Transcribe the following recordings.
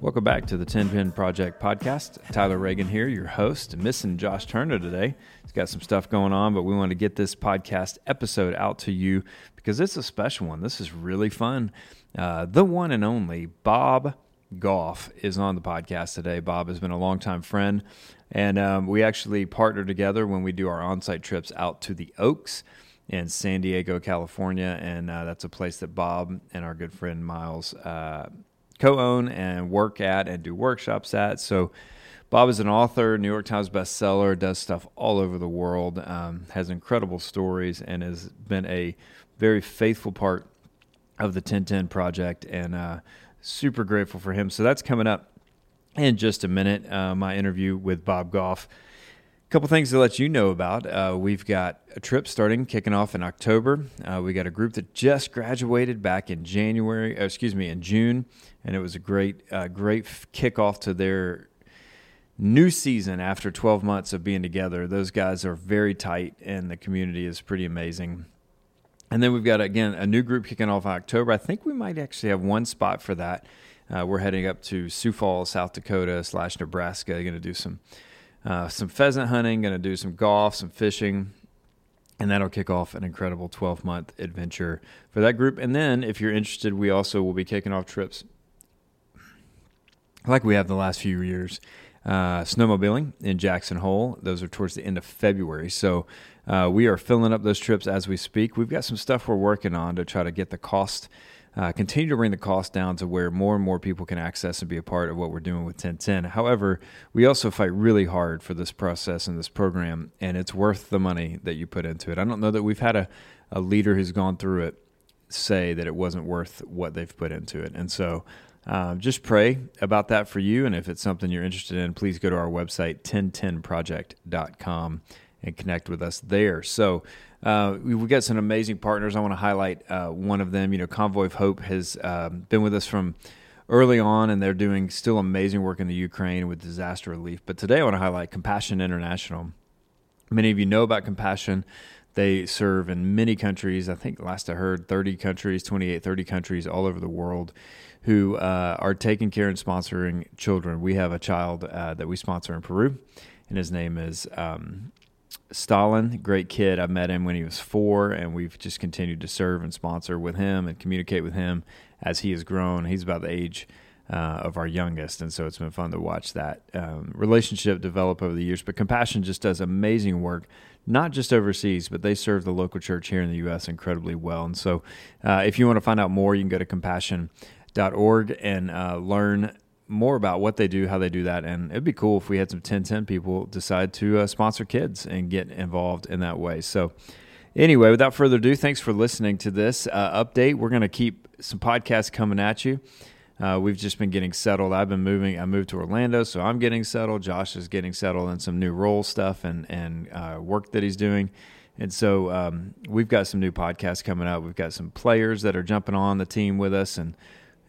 Welcome back to the 10-Pin Project podcast. Tyler Reagan here, your host. Missing Josh Turner today. He's got some stuff going on, but we want to get this podcast episode out to you because it's a special one. This is really fun. The one and only Bob Goff is on the podcast today. Bob has been a longtime friend, and we actually partner together when we do our on-site trips out to the Oaks in San Diego, California, and that's a place that Bob and our good friend Miles co-own and work at and do workshops at. So Bob is an author, New York Times bestseller, does stuff all over the world, has incredible stories, and has been a very faithful part of the 1010 Project, and super grateful for him. So that's coming up in just a minute, my interview with Bob Goff. A couple things to let you know about. We've got a trip kicking off in October. We got a group that just graduated back in June, and it was a great kickoff to their new season after 12 months of being together. Those guys are very tight, and the community is pretty amazing. And then we've got, again, a new group kicking off in October. I think we might actually have one spot for that. We're heading up to Sioux Falls, South Dakota / Nebraska. Going to do some pheasant hunting, going to do some golf, some fishing, and that'll kick off an incredible 12-month adventure for that group. And then, if you're interested, we also will be kicking off trips like we have the last few years, snowmobiling in Jackson Hole. Those are towards the end of February, so we are filling up those trips as we speak. We've got some stuff we're working on to try to get the cost, continue to bring the cost down to where more and more people can access and be a part of what we're doing with 1010. However, we also fight really hard for this process and this program, and it's worth the money that you put into it. I don't know that we've had a leader who's gone through it say that it wasn't worth what they've put into it. And so just pray about that for you, and if it's something you're interested in, please go to our website, 1010project.com, and connect with us there. So we've got some amazing partners. I want to highlight one of them. You know, Convoy of Hope has been with us from early on, and they're doing still amazing work in the Ukraine with disaster relief. But today I want to highlight Compassion International. Many of you know about Compassion. They serve in many countries. I think last I heard, 30 countries all over the world who are taking care and sponsoring children. We have a child that we sponsor in Peru, and his name is Stalin, great kid. I met him when he was 4, and we've just continued to serve and sponsor with him and communicate with him as he has grown. He's about the age of our youngest, and so it's been fun to watch that relationship develop over the years. But Compassion just does amazing work, not just overseas, but they serve the local church here in the U.S. incredibly well. And so if you want to find out more, you can go to compassion.org and learn more about what they do, how they do that, and it'd be cool if we had some 1010 people decide to sponsor kids and get involved in that way. So anyway, without further ado, thanks for listening to this update. We're going to keep some podcasts coming at you. We've just been getting settled. I've been moving. I moved to Orlando, so I'm getting settled. Josh is getting settled in some new role stuff and work that he's doing. And so we've got some new podcasts coming up. We've got some players that are jumping on the team with us, and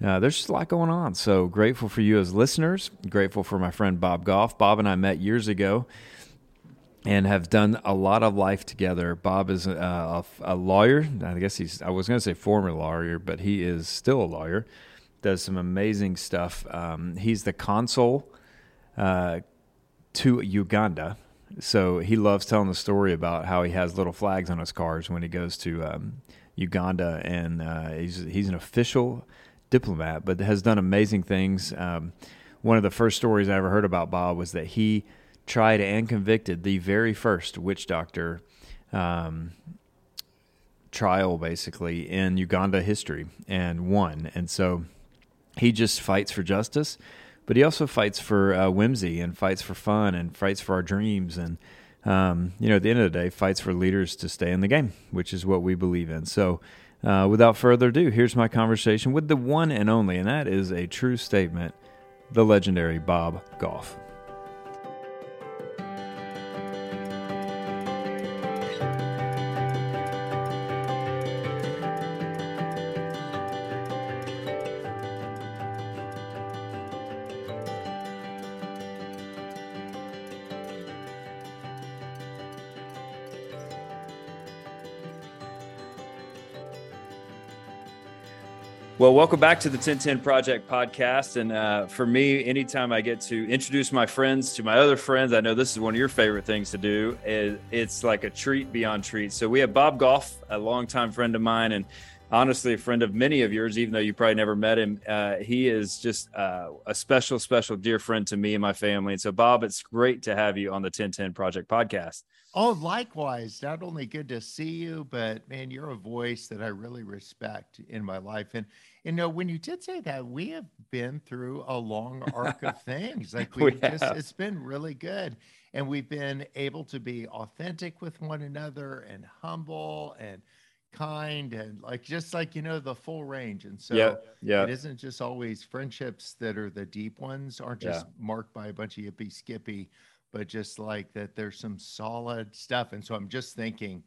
there's just a lot going on. So grateful for you as listeners, grateful for my friend Bob Goff. Bob and I met years ago and have done a lot of life together. Bob is a lawyer. I guess I was going to say former lawyer, but he is still a lawyer. Does some amazing stuff. He's the consul to Uganda. So he loves telling the story about how he has little flags on his cars when he goes to Uganda. And he's an official diplomat, but has done amazing things. One of the first stories I ever heard about Bob was that he tried and convicted the very first witch doctor trial, basically, in Uganda history, and won. And so he just fights for justice, but he also fights for whimsy, and fights for fun, and fights for our dreams, and at the end of the day, fights for leaders to stay in the game, which is what we believe in. So without further ado, here's my conversation with the one and only, and that is a true statement, the legendary Bob Goff. Well, welcome back to the 1010 Project podcast. And for me, anytime I get to introduce my friends to my other friends, I know this is one of your favorite things to do. It's like a treat beyond treat. So we have Bob Goff, a longtime friend of mine, and honestly, a friend of many of yours, even though you probably never met him. He is just a special, special dear friend to me and my family. And so, Bob, it's great to have you on the 1010 Project podcast. Oh, likewise. Not only good to see you, but man, you're a voice that I really respect in my life. And no, when you did say that, we have been through a long arc of things. Like it's been really good. And we've been able to be authentic with one another and humble and kind and the full range. And so it isn't just always friendships that are the deep ones, aren't just marked by a bunch of yippee skippy, but just like that there's some solid stuff. And so I'm just thinking,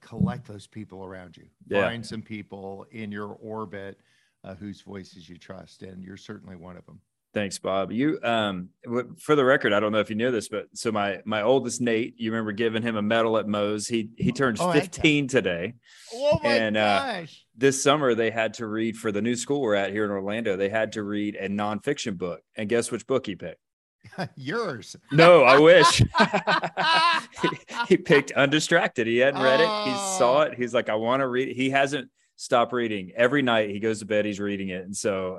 collect those people around you, find some people in your orbit whose voices you trust. And you're certainly one of them. Thanks, Bob. You, for the record, I don't know if you knew this, but so my oldest Nate, you remember giving him a medal at Moe's. He turns 15 today. Oh my gosh! This summer they had to read for the new school we're at here in Orlando. They had to read a nonfiction book, and guess which book he picked? Yours. No, I wish. He picked Undistracted. He hadn't read it. He saw it. He's like, I want to read it. He hasn't stop reading. Every night he goes to bed, he's reading it. And so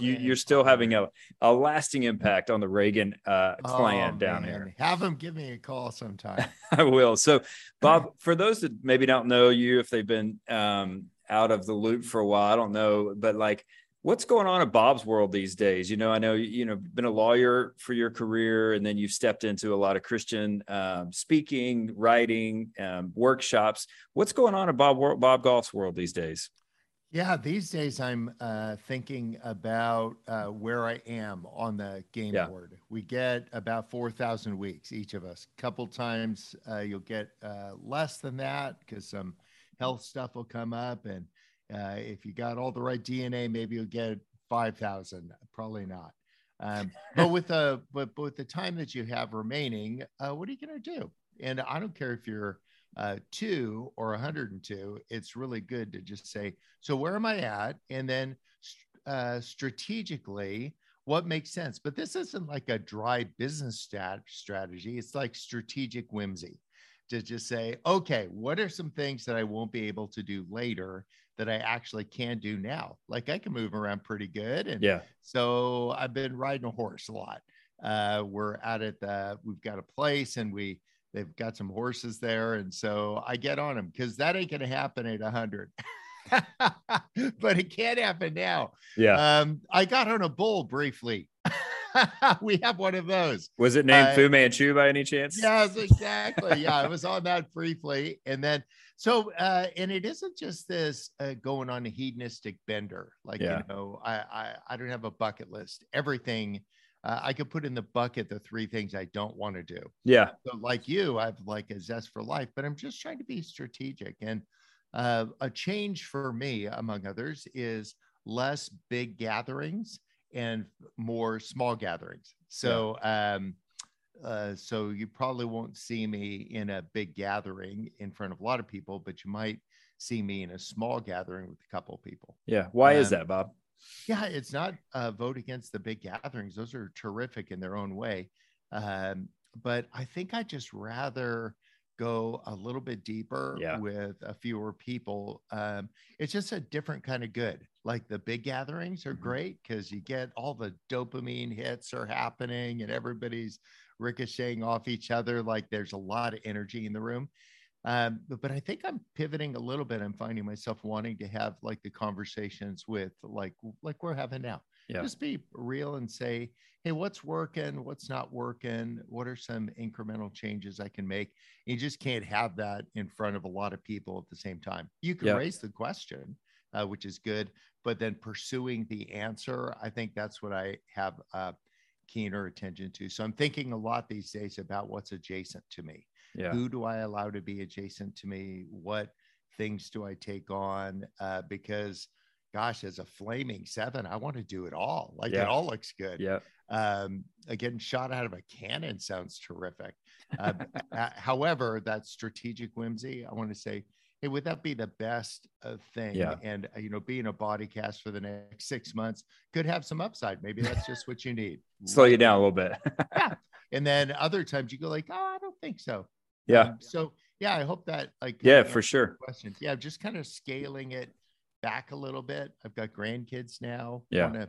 you're still having a lasting impact on the Reagan clan down here. Have him give me a call sometime. I will. So Bob, for those that maybe don't know you, if they've been out of the loop for a while, I don't know, but like, what's going on in Bob's world these days? You know, I know, you know, been a lawyer for your career, and then you've stepped into a lot of Christian speaking, writing, workshops. What's going on in Bob Goff's world these days? Yeah, these days I'm thinking about where I am on the game board. We get about 4,000 weeks, each of us. A couple times you'll get less than that because some health stuff will come up, and if you got all the right DNA, maybe you'll get 5,000. Probably not. But with the time that you have remaining, what are you going to do? And I don't care if you're 2 or 102. It's really good to just say, so where am I at? And then strategically, what makes sense? But this isn't like a dry business strategy. It's like strategic whimsy to just say, okay, what are some things that I won't be able to do later that I actually can do now? Like I can move around pretty good. And so I've been riding a horse a lot. We've got a place and they've got some horses there. And so I get on them because that ain't going to happen at 100, but it can happen now. Yeah. I got on a bull briefly. We have one of those. Was it named Fu Manchu by any chance? Yes, exactly. Yeah, I was on that briefly. And then, so, and it isn't just this going on a hedonistic bender. Like, I don't have a bucket list. Everything I could put in the bucket, the three things I don't want to do. Yeah. So like you, I've like a zest for life, but I'm just trying to be strategic. And a change for me, among others, is less big gatherings and more small gatherings. So, so you probably won't see me in a big gathering in front of a lot of people, but you might see me in a small gathering with a couple of people. Yeah. Why is that, Bob? Yeah, it's not a vote against the big gatherings. Those are terrific in their own way. But I think I just rather go a little bit deeper with a fewer people. It's just a different kind of good. Like the big gatherings are great because you get all the dopamine hits are happening and everybody's ricocheting off each other. Like there's a lot of energy in the room. But I think I'm pivoting a little bit. I'm finding myself wanting to have like the conversations with like we're having now. Yeah. Just be real and say, hey, what's working? What's not working? What are some incremental changes I can make? You just can't have that in front of a lot of people at the same time. You can raise the question, which is good, but then pursuing the answer, I think that's what I have keener attention to. So I'm thinking a lot these days about what's adjacent to me. Yeah. Who do I allow to be adjacent to me? What things do I take on? Because gosh, as a flaming 7, I want to do it all. Like it all looks good. Yeah. Getting shot out of a cannon sounds terrific. However, that strategic whimsy, I want to say, hey, would that be the best thing? Yeah. And, you know, being a body cast for the next 6 months could have some upside. Maybe that's just what you need. Slow you down a little bit. Yeah. And then other times you go like, oh, I don't think so. Yeah. So yeah, I hope that like, yeah, for sure. Questions. Yeah. Just kind of scaling it back a little bit. I've got grandkids now. Yeah.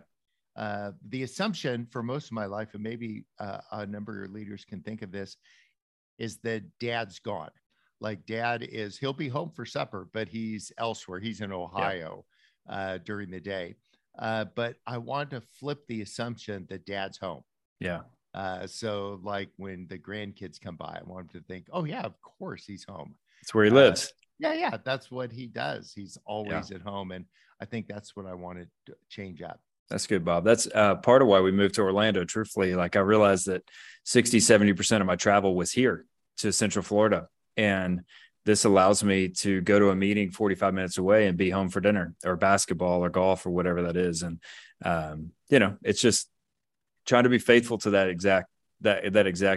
The assumption for most of my life, and maybe a number of your leaders can think of this, is that dad's gone. Like dad is, he'll be home for supper, but he's elsewhere. He's in Ohio during the day. But I want to flip the assumption that dad's home. Yeah. So like when the grandkids come by, I want them to think, oh yeah, of course he's home. That's where he lives. Yeah. Yeah. That's what he does. He's always at home. And I think that's what I want to change up. That's good, Bob. That's part of why we moved to Orlando. Truthfully, like I realized that 60-70% of my travel was here to Central Florida. And this allows me to go to a meeting 45 minutes away and be home for dinner or basketball or golf or whatever that is. And, you know, it's just trying to be faithful to that exact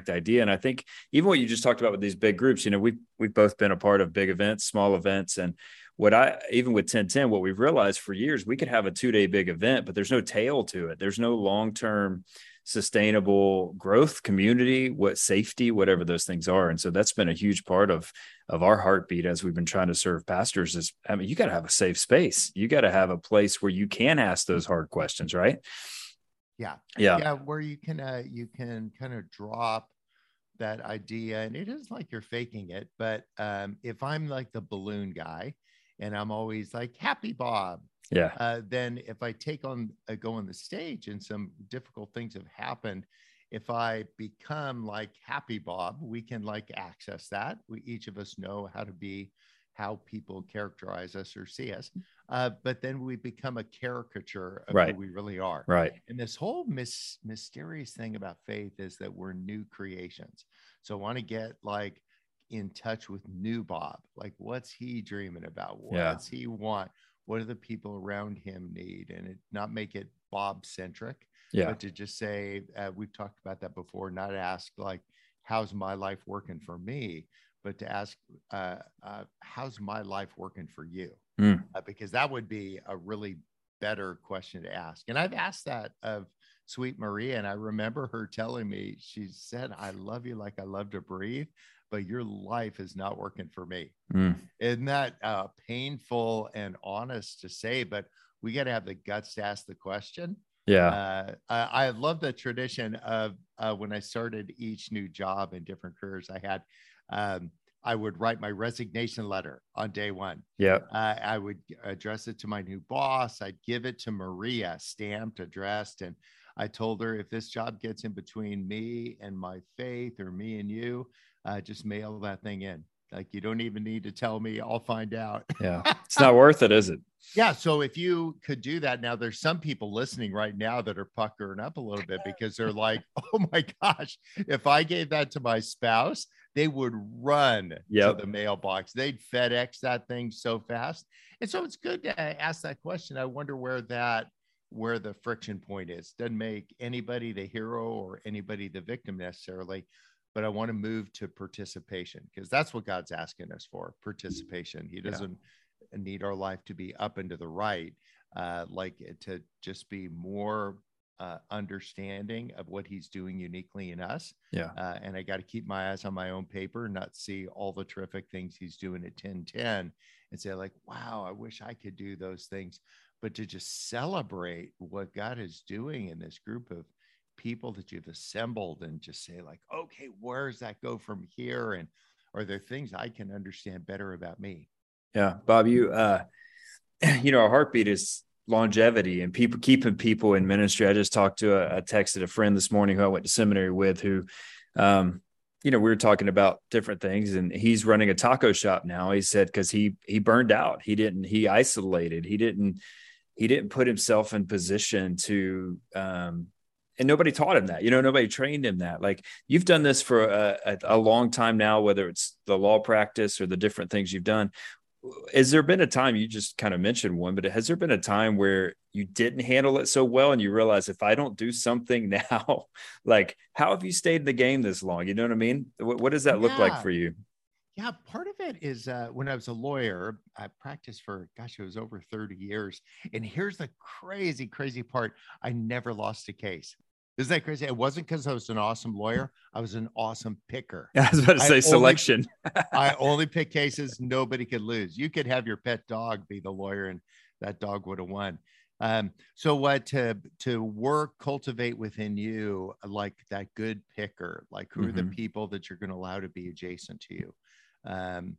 idea. And I think even what you just talked about with these big groups, you know, we've both been a part of big events, small events. And what even with 1010, what we've realized for years, we could have a 2-day big event, but there's no tail to it. There's no long-term sustainable growth, community, safety, whatever those things are. And so that's been a huge part of our heartbeat as we've been trying to serve pastors is, I mean, you got to have a safe space. You got to have a place where you can ask those hard questions, right? Yeah. Yeah. Yeah. Where you can kind of drop that idea, and it is like you're faking it. But if I'm like the balloon guy and I'm always like happy Bob, yeah. Then if I go on the stage and some difficult things have happened, if I become like happy Bob, we can like access that. We each of us know how to be, how people characterize us or see us. But then we become a caricature of who we really are. Right. And this whole mysterious thing about faith is that we're new creations. So I want to get like in touch with new Bob. Like what's he dreaming about? What's he want? What do the people around him need? And it, not make it Bob centric, but to just say, we've talked about that before, not ask like, how's my life working for me? But to ask, how's my life working for you? Because that would be a really better question to ask. And I've asked that of sweet Maria. And I remember her telling me, she said, I love you like I love to breathe, but your life is not working for me. Isn't that painful and honest to say, but we got to have the guts to ask the question. Yeah. I love the tradition of when I started each new job and different careers I had, I would write my resignation letter on day one. Yeah. I would address it to my new boss. I'd give it to Maria, stamped, addressed. And I told her, if this job gets in between me and my faith or me and you, just mail that thing in. Like, you don't even need to tell me, I'll find out. Yeah. It's not worth it, is it? Yeah. So if you could do that now, there's some people listening right now that are puckering up a little bit because they're like, oh my gosh, if I gave that to my spouse, they would run to the mailbox. They'd FedEx that thing so fast. And so it's good to ask that question. I wonder where the friction point is. Doesn't make anybody the hero or anybody the victim necessarily, but I want to move to participation because that's what God's asking us for, participation. He doesn't need our life to be up and to the right, like to just be more understanding of what he's doing uniquely in us. Yeah. And I got to keep my eyes on my own paper, not see all the terrific things he's doing at 1010 and say like, wow, I wish I could do those things, but to just celebrate what God is doing in this group of people that you've assembled and just say like, okay, where does that go from here? And are there things I can understand better about me? Yeah. Bob, you know, our heartbeat is longevity and people keeping people in ministry. I just talked to I texted a friend this morning who I went to seminary with who, you know, we were talking about different things and he's running a taco shop now. He said, cause he burned out. He isolated, he didn't put himself in position to, and nobody taught him that, you know, nobody trained him that. Like you've done this for a long time now, whether it's the law practice or the different things you've done. Has there been a time, you just kind of mentioned one, but has there been a time where you didn't handle it so well and you realize if I don't do something now, like how have you stayed in the game this long? You know what I mean? What does that look like for you? Yeah, part of it is when I was a lawyer, I practiced for, gosh, it was over 30 years. And here's the crazy, crazy part. I never lost a case. Isn't that crazy? It wasn't because I was an awesome lawyer. I was an awesome picker. I was about to say selection. I only pick cases nobody could lose. You could have your pet dog be the lawyer and that dog would have won. So to work, cultivate within you, like that good picker, like who are the people that you're going to allow to be adjacent to you. And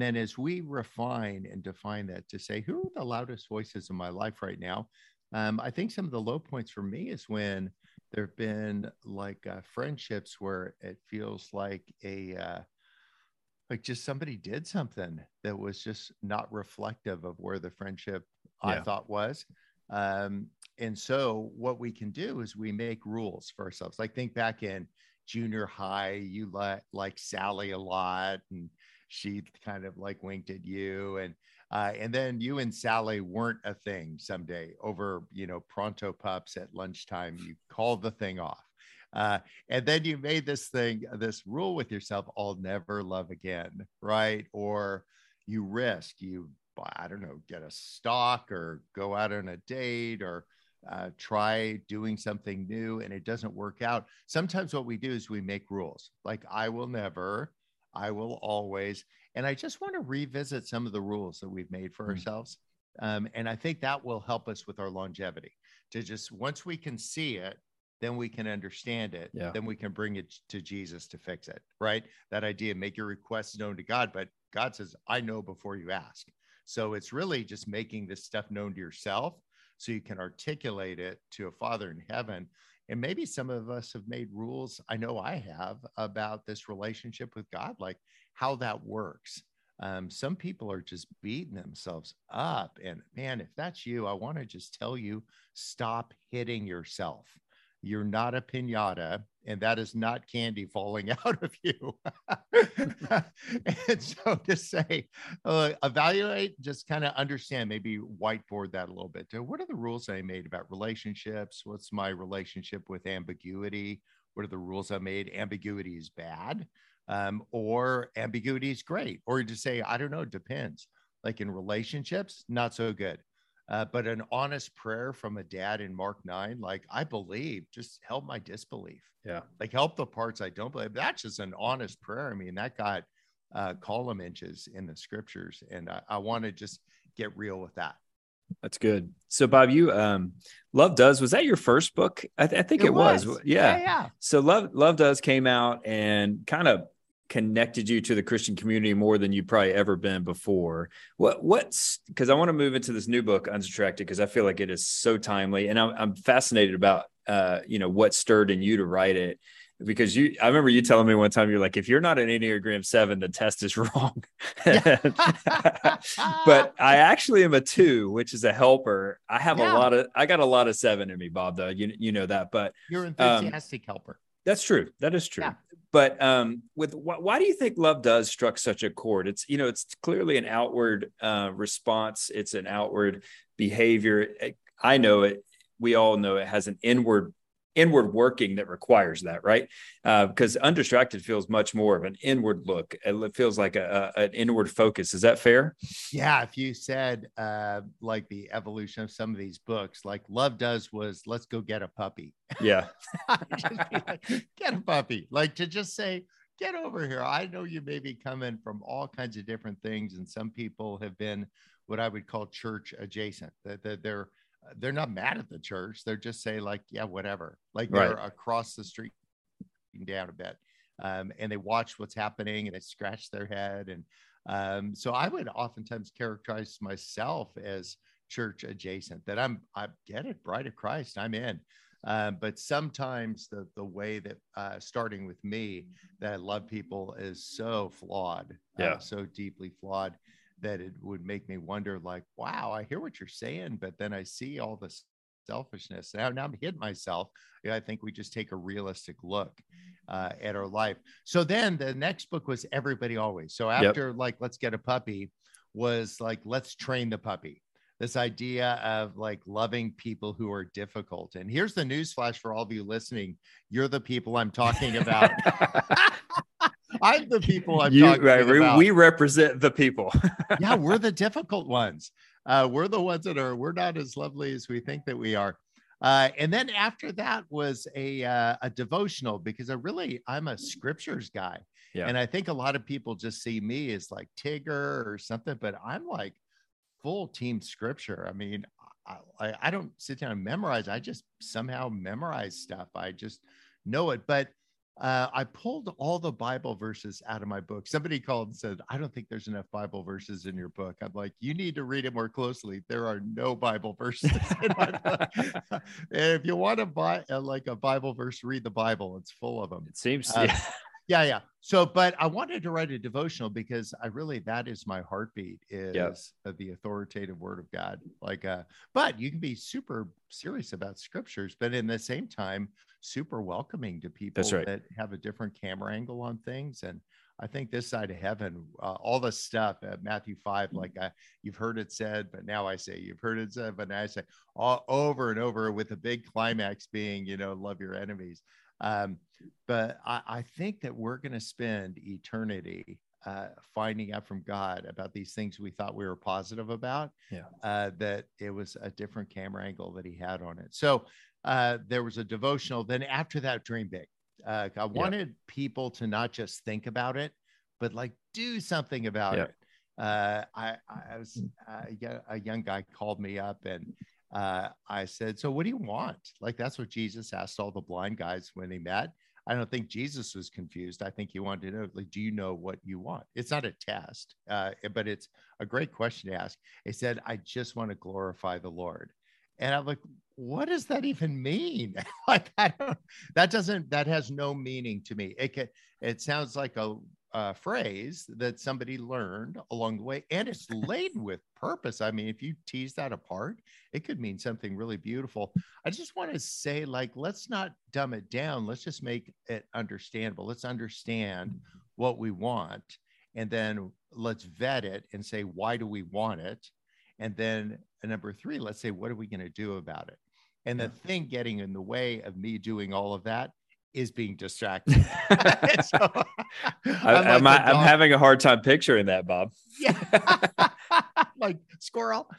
then as we refine and define that to say, who are the loudest voices in my life right now? I think some of the low points for me is when there've been like friendships where it feels like a, like just somebody did something that was just not reflective of where the friendship I thought was. And so what we can do is we make rules for ourselves. Like think back in junior high, you like Sally a lot and she kind of like winked at you. And then you and Sally weren't a thing someday over, you know, pronto pups at lunchtime, you called the thing off. And then you made this rule with yourself, I'll never love again. Right. Or you risk, I don't know, get a stock or go out on a date or try doing something new and it doesn't work out. Sometimes what we do is we make rules like I will never, I will always. And I just want to revisit some of the rules that we've made for ourselves. And I think that will help us with our longevity to just, once we can see it, then we can understand it. Yeah. Then we can bring it to Jesus to fix it. Right. That idea, make your requests known to God, but God says, I know before you ask. So it's really just making this stuff known to yourself so you can articulate it to a Father in heaven. And maybe some of us have made rules, I know I have, about this relationship with God, like how that works. Some people are just beating themselves up. And man, if that's you, I want to just tell you, stop hitting yourself. You're not a pinata, and that is not candy falling out of you. And so to say, evaluate, just kind of understand, maybe whiteboard that a little bit. So what are the rules I made about relationships? What's my relationship with ambiguity? What are the rules I made? Ambiguity is bad, or ambiguity is great. Or to say, I don't know, it depends. Like in relationships, not so good. But an honest prayer from a dad in Mark 9, like, I believe, just help my disbelief. Yeah. Like help the parts I don't believe. That's just an honest prayer. I mean, that got column inches in the scriptures. And I want to just get real with that. That's good. So Bob, you, Love Does, was that your first book? I think it was. Yeah. Yeah. So Love Does came out and kind of connected you to the Christian community more than you probably ever been before. What's because I want to move into this new book, Undistracted, because I feel like it is so timely, and I'm fascinated about what stirred in you to write it. Because I remember you telling me one time, you're like, if you're not an Enneagram 7, the test is wrong. But I actually am a 2, which is a helper. I have I got a lot of 7 in me, Bob, though. You know that, but you're an enthusiastic helper. That's true. That is true. Yeah. But why do you think Love Does struck such a chord? It's, it's clearly an outward response. It's an outward behavior. I know it. We all know it has an inward working that requires that, right? Because Undistracted feels much more of an inward look. It feels like an inward focus. Is that fair? Yeah. If you said like the evolution of some of these books, like Love Does was, let's go get a puppy. Yeah. Get a puppy. Like to just say, get over here. I know you may be coming from all kinds of different things. And some people have been what I would call church adjacent, that they're not mad at the church. They're just say like, yeah, whatever, like they're across the street down a bit. And they watch what's happening and they scratch their head. And so I would oftentimes characterize myself as church adjacent, that I get it, bride of Christ, I'm in. But sometimes the way that starting with me, that I love people is so flawed, so deeply flawed, that it would make me wonder like, wow, I hear what you're saying, but then I see all this selfishness. Now I'm hitting myself. I think we just take a realistic look at our life. So then the next book was Everybody Always. So after like, let's get a puppy was like, let's train the puppy. This idea of like loving people who are difficult. And here's the newsflash for all of you listening. You're the people I'm talking about. I'm the people I'm talking about. We represent the people. Yeah, we're the difficult ones. We're the ones that are, we're not as lovely as we think that we are. And then after that was a devotional, because I'm a scriptures guy. Yeah. And I think a lot of people just see me as like Tigger or something, but I'm like full team scripture. I mean, I don't sit down and memorize. I just somehow memorize stuff. I just know it. But I pulled all the Bible verses out of my book. Somebody called and said, I don't think there's enough Bible verses in your book. I'm like, you need to read it more closely. There are no Bible verses in my book. And if you want to buy like a Bible verse, read the Bible. It's full of them. It seems. Yeah. So, but I wanted to write a devotional because that is my heartbeat is the authoritative word of God. Like, but you can be super serious about scriptures, but in the same time, super welcoming to people that have a different camera angle on things. And I think this side of heaven, all the stuff at Matthew 5, like you've heard it said, but now I say you've heard it said, but now I say all over and over with a big climax being, love your enemies. But I think that we're going to spend eternity finding out from God about these things we thought we were positive about, that it was a different camera angle that he had on it. So there was a devotional. Then after that, Dream Big. I wanted people to not just think about it, but like do something about it. I was a young guy called me up and I said, so what do you want? Like, that's what Jesus asked all the blind guys when they met. I don't think Jesus was confused. I think he wanted to know, like, do you know what you want? It's not a test, but it's a great question to ask. He said, I just want to glorify the Lord. And I'm like, what does that even mean? Like, that has no meaning to me. It sounds like a phrase that somebody learned along the way, and it's laden with purpose. I mean, if you tease that apart, it could mean something really beautiful. I just want to say, like, let's not dumb it down. Let's just make it understandable. Let's understand what we want, and then let's vet it and say, why do we want it? And then number three, let's say, what are we going to do about it? And the thing getting in the way of me doing all of that is being distracted. I'm having a hard time picturing that, Bob. Yeah, like squirrel.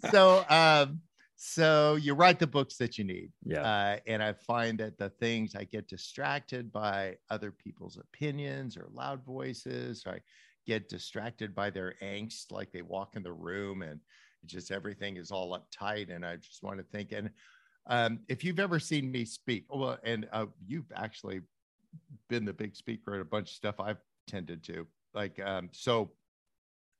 So you write the books that you need. Yeah. And I find that the things I get distracted by other people's opinions or loud voices, or I get distracted by their angst, like they walk in the room and just everything is all uptight. And I just want to think, and if you've ever seen me speak, well, and you've actually been the big speaker at a bunch of stuff I've tended to. Like, so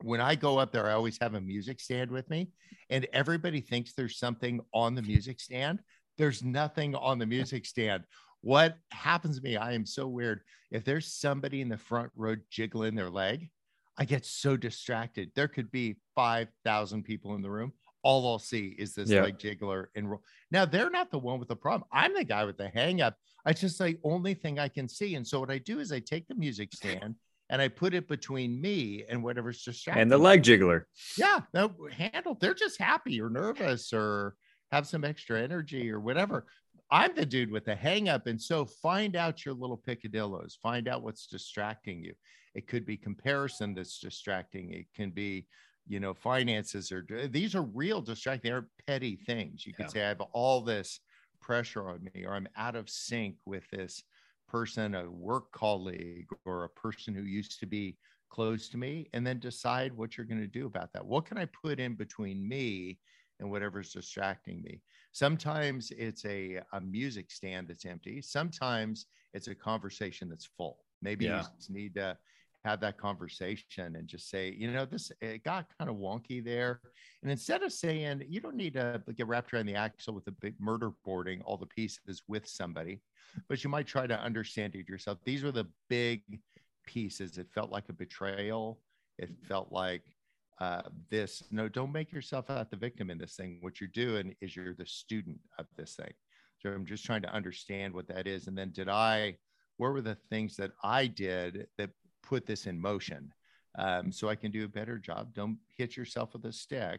when I go up there, I always have a music stand with me, and everybody thinks there's something on the music stand. There's nothing on the music stand. What happens to me, I am so weird. If there's somebody in the front row jiggling their leg, I get so distracted. There could be 5,000 people in the room. All I'll see is this like jiggler and roll. Now they're not the one with the problem. I'm the guy with the hang up. It's just the only thing I can see. And so what I do is I take the music stand and I put it between me and whatever's distracting. And the leg jiggler. Yeah. No handle. They're just happy or nervous or have some extra energy or whatever. I'm the dude with the hang up. And so find out your little picadillos, find out what's distracting you. It could be comparison that's distracting. It can be, finances, or these are real distracting. They're petty things. You could say I have all this pressure on me, or I'm out of sync with this person, a work colleague, or a person who used to be close to me, and then decide what you're going to do about that. What can I put in between me and whatever's distracting me? Sometimes it's a music stand that's empty. Sometimes it's a conversation that's full. Maybe you just need to have that conversation and just say, this, it got kind of wonky there. And instead of saying, you don't need to get wrapped around the axle with a big murder boarding, all the pieces with somebody, but you might try to understand it yourself. These were the big pieces. It felt like a betrayal. It felt like this, no, don't make yourself out the victim in this thing. What you're doing is you're the student of this thing. So I'm just trying to understand what that is. And then what were the things that I did that put this in motion, so I can do a better job? Don't hit yourself with a stick,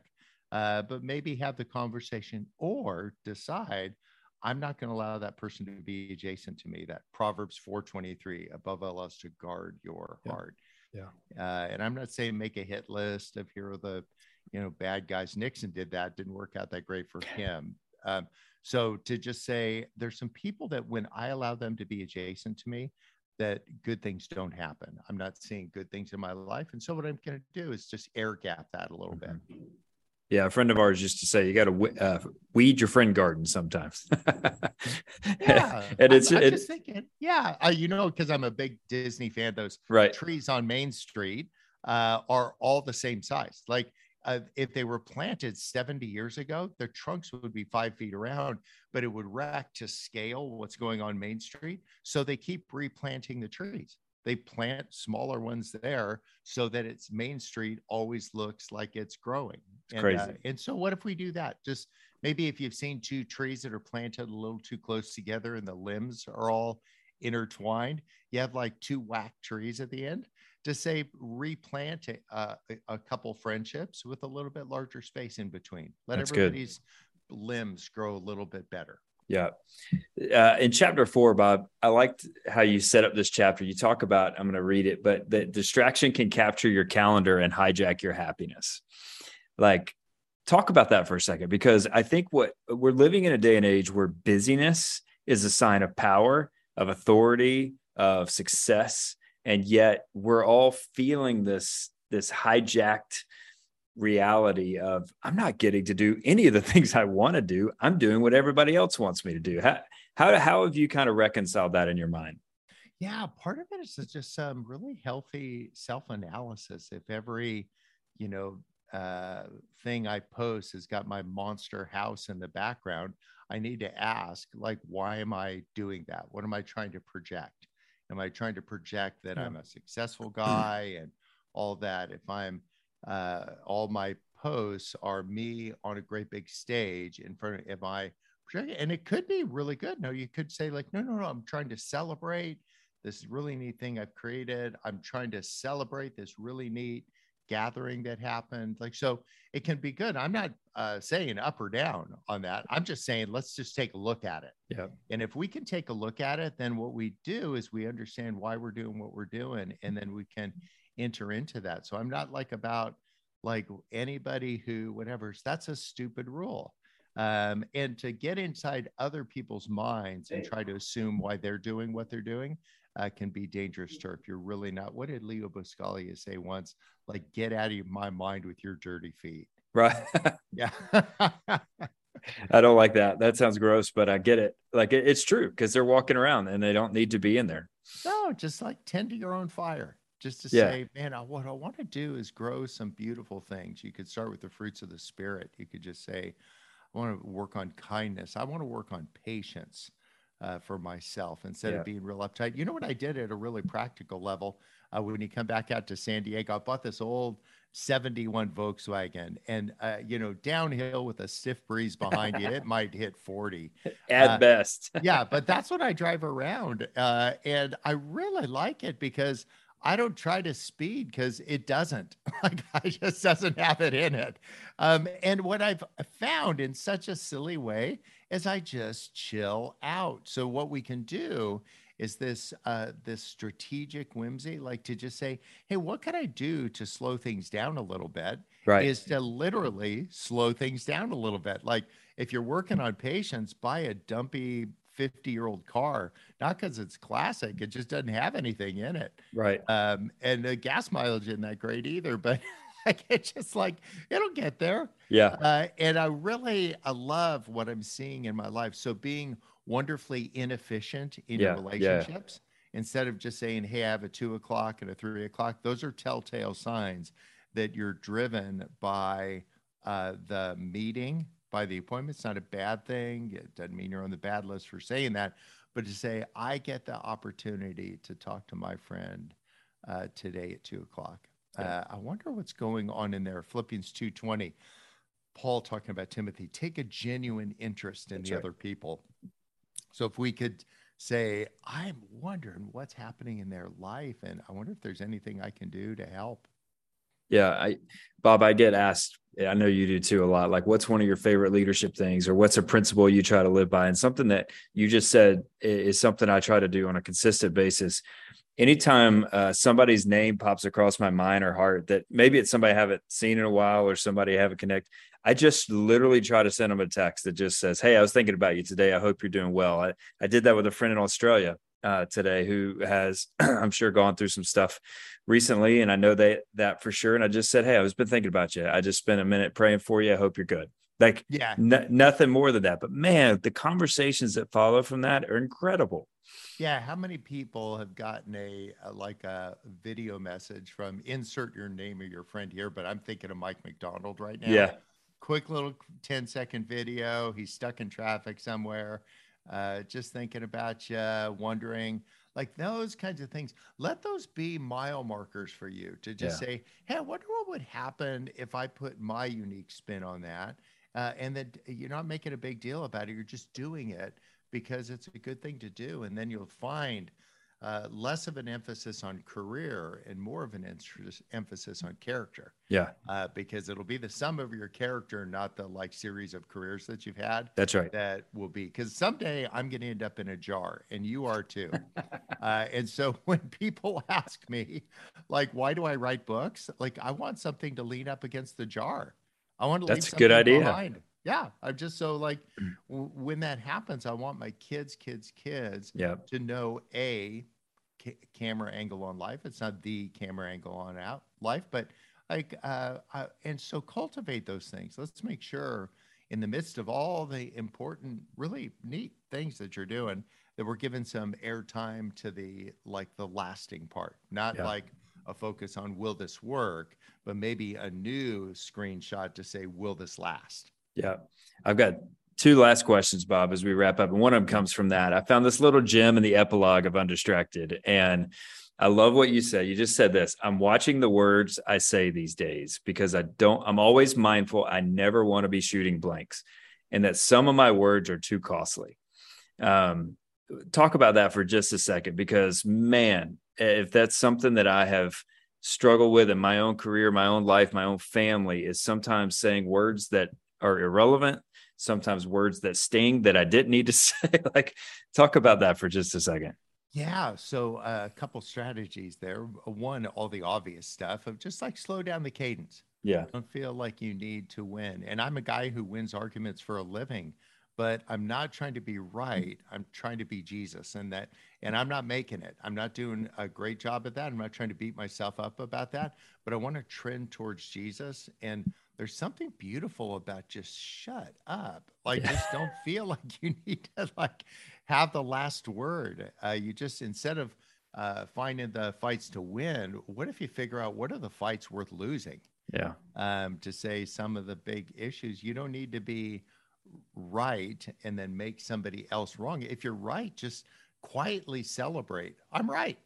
but maybe have the conversation or decide I'm not going to allow that person to be adjacent to me. That Proverbs 4:23, above all else to guard your heart. Yeah. And I'm not saying make a hit list of here are the, you know, bad guys. Nixon did that. Didn't work out that great for him. So to just say there's some people that when I allow them to be adjacent to me, that good things don't happen. I'm not seeing good things in my life. And so what I'm going to do is just air gap that a little bit. Yeah. A friend of ours used to say, you got to weed your friend garden sometimes. Yeah, and I'm just thinking, yeah, you know, because I'm a big Disney fan, those trees on Main Street are all the same size. Like if they were planted 70 years ago, their trunks would be 5 feet around, but it would rack to scale what's going on Main Street. So they keep replanting the trees. They plant smaller ones there so that it's Main Street always looks like it's growing. It's crazy. And so what if we do that? Just maybe if you've seen two trees that are planted a little too close together and the limbs are all intertwined, you have like two whack trees at the end. To say replant a couple friendships with a little bit larger space in between. Let everybody's limbs grow a little bit better. Yeah. In chapter 4, Bob, I liked how you set up this chapter. You talk about, I'm going to read it, but the distraction can capture your calendar and hijack your happiness. Like, talk about that for a second, because I think what we're living in a day and age where busyness is a sign of power, of authority, of success. And yet we're all feeling this hijacked reality of, I'm not getting to do any of the things I want to do. I'm doing what everybody else wants me to do. How have you kind of reconciled that in your mind? Yeah, part of it is just some really healthy self-analysis. If every, you know, thing I post has got my monster house in the background, I need to ask, like, why am I doing that? What am I trying to project? Am I trying to project that I'm a successful guy and all that? If I'm all my posts are me on a great big stage in front of, am I projecting? And it could be really good. No, you could say like, no, I'm trying to celebrate this really neat thing I've created. I'm trying to celebrate this really neat gathering that happened. Like, so it can be good. I'm not saying up or down on that. I'm just saying, let's just take a look at it. Yeah. And if we can take a look at it, then what we do is we understand why we're doing what we're doing. And then we can enter into that. So I'm not like about like anybody who, whatever, that's a stupid rule. And to get inside other people's minds and try to assume why they're doing what they're doing can be dangerous turf. You're really not. What did Leo Buscaglia say once? Like, get out of my mind with your dirty feet. Right. Yeah. I don't like that. That sounds gross, but I get it. Like it's true because they're walking around and they don't need to be in there. No, just like tend to your own fire. Just to say, man, what I want to do is grow some beautiful things. You could start with the fruits of the spirit. You could just say, I want to work on kindness. I want to work on patience for myself instead of being real uptight. You know what I did at a really practical level? When you come back out to San Diego, I bought this old 71 Volkswagen and, you know, downhill with a stiff breeze behind you, it might hit 40 at best. Yeah. But that's what I drive around. And I really like it because I don't try to speed because it doesn't. Like I just doesn't have it in it. And what I've found in such a silly way is I just chill out. So what we can do is this this strategic whimsy, like to just say, hey, what can I do to slow things down a little bit? Right. Is to literally slow things down a little bit. Like if you're working on patience, buy a dumpy 50-year-old car, not because it's classic. It just doesn't have anything in it. Right. And the gas mileage isn't that great either, but like, it's just like, it'll get there. Yeah. And I love what I'm seeing in my life. So being wonderfully inefficient in your relationships, instead of just saying, hey, I have a 2:00 and a 3:00, those are telltale signs that you're driven by the meeting, by the appointment. It's not a bad thing. It doesn't mean you're on the bad list for saying that, but to say, I get the opportunity to talk to my friend today at 2:00. I wonder what's going on in there. Philippians 2:20, Paul talking about Timothy, take a genuine interest in other people. So if we could say, I'm wondering what's happening in their life. And I wonder if there's anything I can do to help. Yeah. Bob, I get asked, I know you do too, a lot, like what's one of your favorite leadership things, or what's a principle you try to live by? And something that you just said is something I try to do on a consistent basis. Anytime somebody's name pops across my mind or heart, that maybe it's somebody I haven't seen in a while or somebody I haven't connected, I just literally try to send them a text that just says, hey, I was thinking about you today. I hope you're doing well. I did that with a friend in Australia today who has, I'm sure, gone through some stuff recently. And I know that for sure. And I just said, hey, I was been thinking about you. I just spent a minute praying for you. I hope you're good. Like, yeah, nothing more than that. But man, the conversations that follow from that are incredible. Yeah. How many people have gotten a video message from insert your name or your friend here, but I'm thinking of Mike McDonald right now. Yeah. Quick little 10-second video. He's stuck in traffic somewhere. Just thinking about you, wondering, like those kinds of things. Let those be mile markers for you to just say, hey, I wonder what would happen if I put my unique spin on that. And then you're not making a big deal about it. You're just doing it because it's a good thing to do. And then you'll find less of an emphasis on career and more of an emphasis on character. Yeah. Because it'll be the sum of your character, not the series of careers that you've had. That's right. That will be, because someday I'm going to end up in a jar, and you are too. And so when people ask me, why do I write books? I want something to lean up against the jar. I want to leave something behind. That's a good idea. Yeah. I'm just so when that happens, I want my kids to know a camera angle on life. It's not the camera angle on life, but and so cultivate those things. Let's make sure in the midst of all the important, really neat things that you're doing, that we're giving some airtime to the lasting part, not a focus on will this work, but maybe a new screenshot to say, will this last? Yeah. I've got two last questions, Bob, as we wrap up. And one of them comes from that. I found this little gem in the epilogue of Undistracted. And I love what you said. You just said this: I'm watching the words I say these days because I'm always mindful. I never want to be shooting blanks, and that some of my words are too costly. Talk about that for just a second, because man, if that's something that I have struggled with in my own career, my own life, my own family, is sometimes saying words that are irrelevant, sometimes words that sting that I didn't need to say. Talk about that for just a second. Yeah. So a couple strategies there. One, all the obvious stuff of just slow down the cadence. Yeah. Don't feel like you need to win. And I'm a guy who wins arguments for a living, but I'm not trying to be right. I'm trying to be Jesus, and I'm not making it. I'm not doing a great job at that. I'm not trying to beat myself up about that, but I want to trend towards Jesus. And there's something beautiful about just shut up. Just don't feel like you need to have the last word. You just, instead of finding the fights to win, what if you figure out what are the fights worth losing? Yeah. To say some of the big issues, you don't need to be right and then make somebody else wrong. If you're right, just quietly celebrate. I'm right.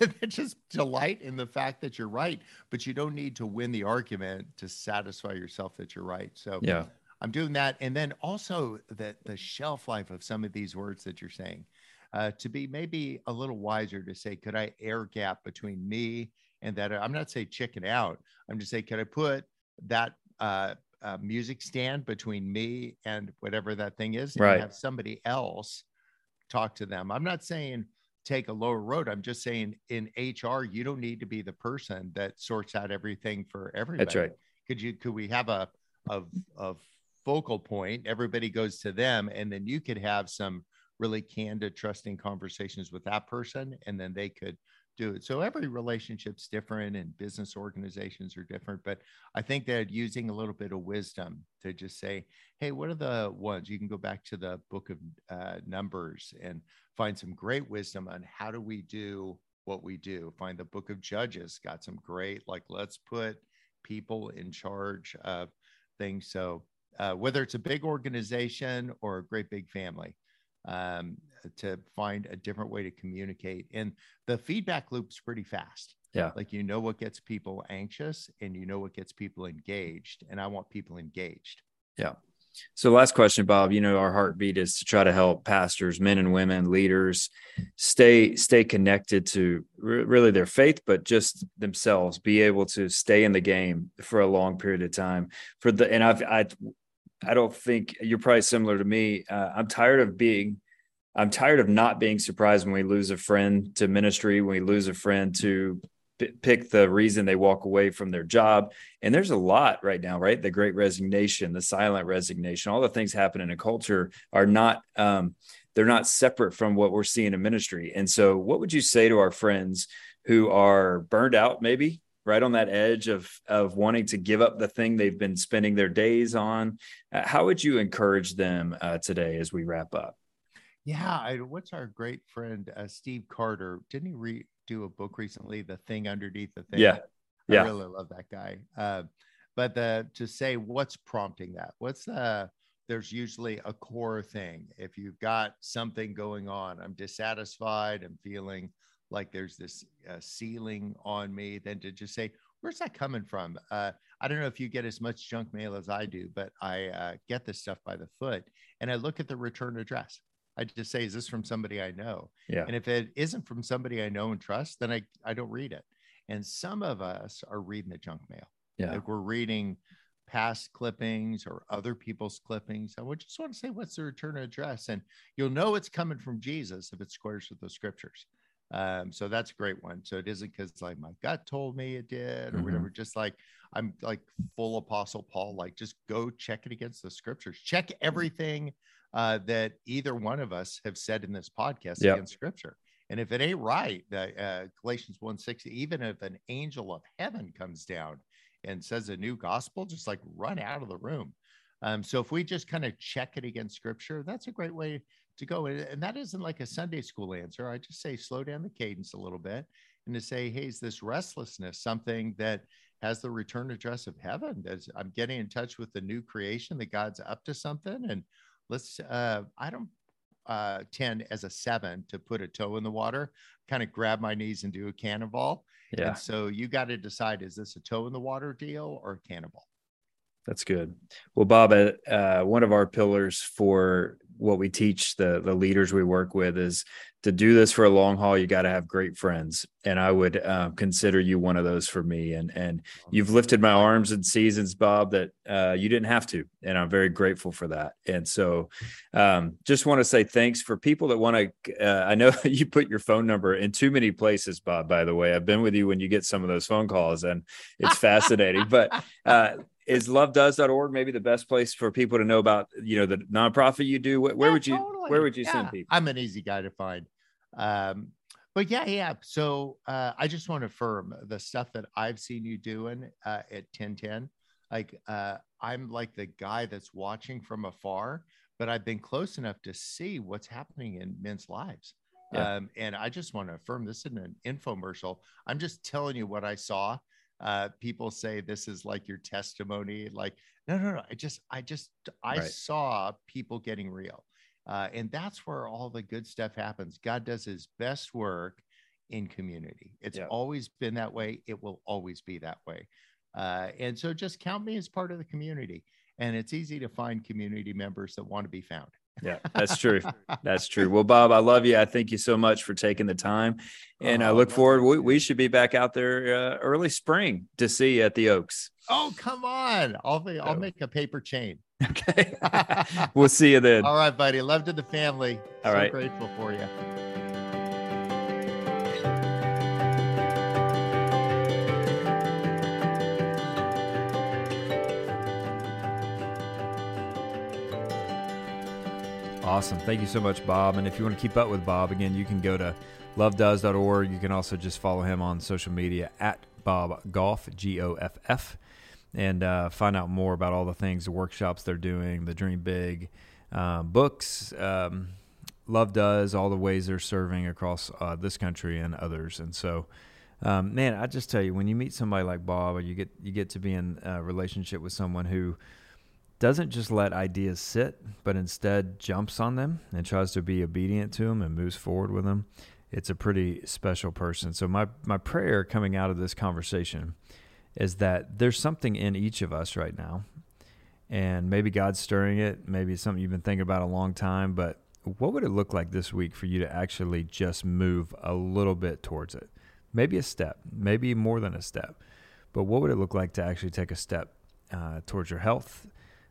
And just delight in the fact that you're right, but you don't need to win the argument to satisfy yourself that you're right. So yeah, I'm doing that. And then also the shelf life of some of these words that you're saying, to be maybe a little wiser to say, could I air gap between me and that? I'm not saying chicken out. I'm just saying, could I put that music stand between me and whatever that thing is, and have somebody else talk to them? I'm not saying take a lower road. I'm just saying in HR, you don't need to be the person that sorts out everything for everybody. That's right. Could we have a focal point? Everybody goes to them, and then you could have some really candid, trusting conversations with that person, and then they could do it. So every relationship's different, and business organizations are different, but I think that using a little bit of wisdom to just say, hey, what are the ones? You can go back to the book of Numbers and find some great wisdom on how do we do what we do. Find the book of Judges, got some great, let's put people in charge of things. So whether it's a big organization or a great big family, to find a different way to communicate. And the feedback loop's pretty fast. Yeah. What gets people anxious, and what gets people engaged. And I want people engaged. Yeah. So last question, Bob, you know, our heartbeat is to try to help pastors, men and women, leaders, stay connected to really their faith, but just themselves, be able to stay in the game for a long period of time for the, and I don't think you're probably similar to me. I'm tired of not being surprised when we lose a friend to ministry, when we lose a friend to pick the reason they walk away from their job. And there's a lot right now, right? The great resignation, the silent resignation, all the things happen in a culture are not, they're not separate from what we're seeing in ministry. And so what would you say to our friends who are burned out, maybe right on that edge of wanting to give up the thing they've been spending their days on? How would you encourage them today as we wrap up? Yeah. What's our great friend, Steve Carter? Didn't he do a book recently, The Thing Underneath the Thing? Yeah. I really love that guy. But to say what's prompting that, there's usually a core thing. If you've got something going on, I'm dissatisfied, I'm feeling like there's this ceiling on me, then to just say, where's that coming from? I don't know if you get as much junk mail as I do, but I get this stuff by the foot. And I look at the return address. I just say, is this from somebody I know? Yeah. And if it isn't from somebody I know and trust, then I don't read it. And some of us are reading the junk mail. Yeah. Like we're reading past clippings or other people's clippings. I would just want to say, what's the return address? And you'll know it's coming from Jesus if it squares with the scriptures. So that's a great one. So it isn't because like my gut told me it did or whatever, just like, I'm like full Apostle Paul, like just go check it against the scriptures, check everything that either one of us have said in this podcast against scripture. And if it ain't right, Galatians 1:6, even if an angel of heaven comes down and says a new gospel, just like run out of the room. So if we just kind of check it against scripture, that's a great way to go. And that isn't like a Sunday school answer. I just say, slow down the cadence a little bit and to say, hey, is this restlessness something that has the return address of heaven? Does I'm getting in touch with the new creation that God's up to something. And let's, I don't tend as a 7 to put a toe in the water, kind of grab my knees and do a cannonball. Yeah. And so you got to decide, is this a toe in the water deal or a cannonball? That's good. Well, Bob, one of our pillars for what we teach the leaders we work with is to do this for a long haul. You got to have great friends. And I would consider you one of those for me. And you've lifted my arms in seasons, Bob, that you didn't have to. And I'm very grateful for that. And so just want to say thanks for people that want to, I know you put your phone number in too many places, Bob, by the way. I've been with you when you get some of those phone calls and it's fascinating, but is lovedoes.org maybe the best place for people to know about, you know, the nonprofit you do? Where would you send people? I'm an easy guy to find. But yeah. So I just want to affirm the stuff that I've seen you doing at 1010. Like I'm like the guy that's watching from afar, but I've been close enough to see what's happening in men's lives. Yeah. And I just want to affirm this isn't an infomercial. I'm just telling you what I saw. People say this is like your testimony. Like, no. I saw people getting real. And that's where all the good stuff happens. God does his best work in community. It's always been that way. It will always be that way. And so just count me as part of the community. And it's easy to find community members that want to be found. Yeah, that's true. That's true. Well, Bob, I love you. I thank you so much for taking the time. And I look forward. We should be back out there early spring to see you at the Oaks. Oh, come on. I'll make a paper chain. Okay. We'll see you then. All right, buddy. Love to the family. All right. So grateful for you. Awesome. Thank you so much, Bob. And if you want to keep up with Bob, again, you can go to lovedoes.org. You can also just follow him on social media at Bob Goff, Goff, and find out more about all the things, the workshops they're doing, the Dream Big books, Love Does, all the ways they're serving across this country and others. And so, man, I just tell you, when you meet somebody like Bob, or you get to be in a relationship with someone who doesn't just let ideas sit, but instead jumps on them and tries to be obedient to them and moves forward with them. It's a pretty special person. So my prayer coming out of this conversation is that there's something in each of us right now and maybe God's stirring it. Maybe it's something you've been thinking about a long time, but what would it look like this week for you to actually just move a little bit towards it? Maybe a step, maybe more than a step, but what would it look like to actually take a step towards your health,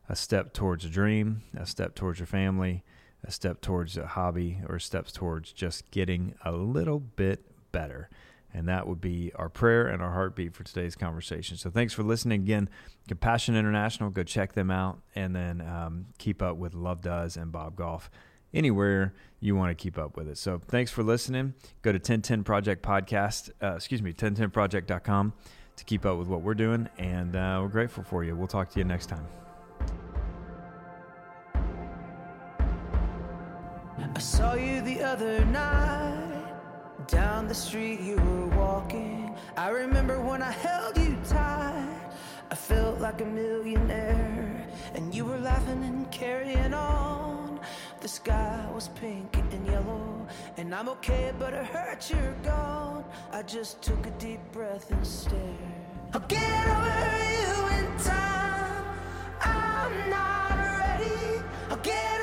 a step towards a dream, a step towards your family, a step towards a hobby, or steps towards just getting a little bit better? And that would be our prayer and our heartbeat for today's conversation. So thanks for listening again. Compassion International, go check them out. And then keep up with Love Does and Bob Goff anywhere you want to keep up with it. So thanks for listening. Go to 1010project.com to keep up with what we're doing. And we're grateful for you. We'll talk to you next time. I saw you the other night. Down the street you were walking. I remember when I held you tight. I felt like a millionaire, and you were laughing and carrying on. The sky was pink and yellow, and I'm okay, but it hurts you're gone. I just took a deep breath and stared. I'll get over you in time. I'm not ready. I'll get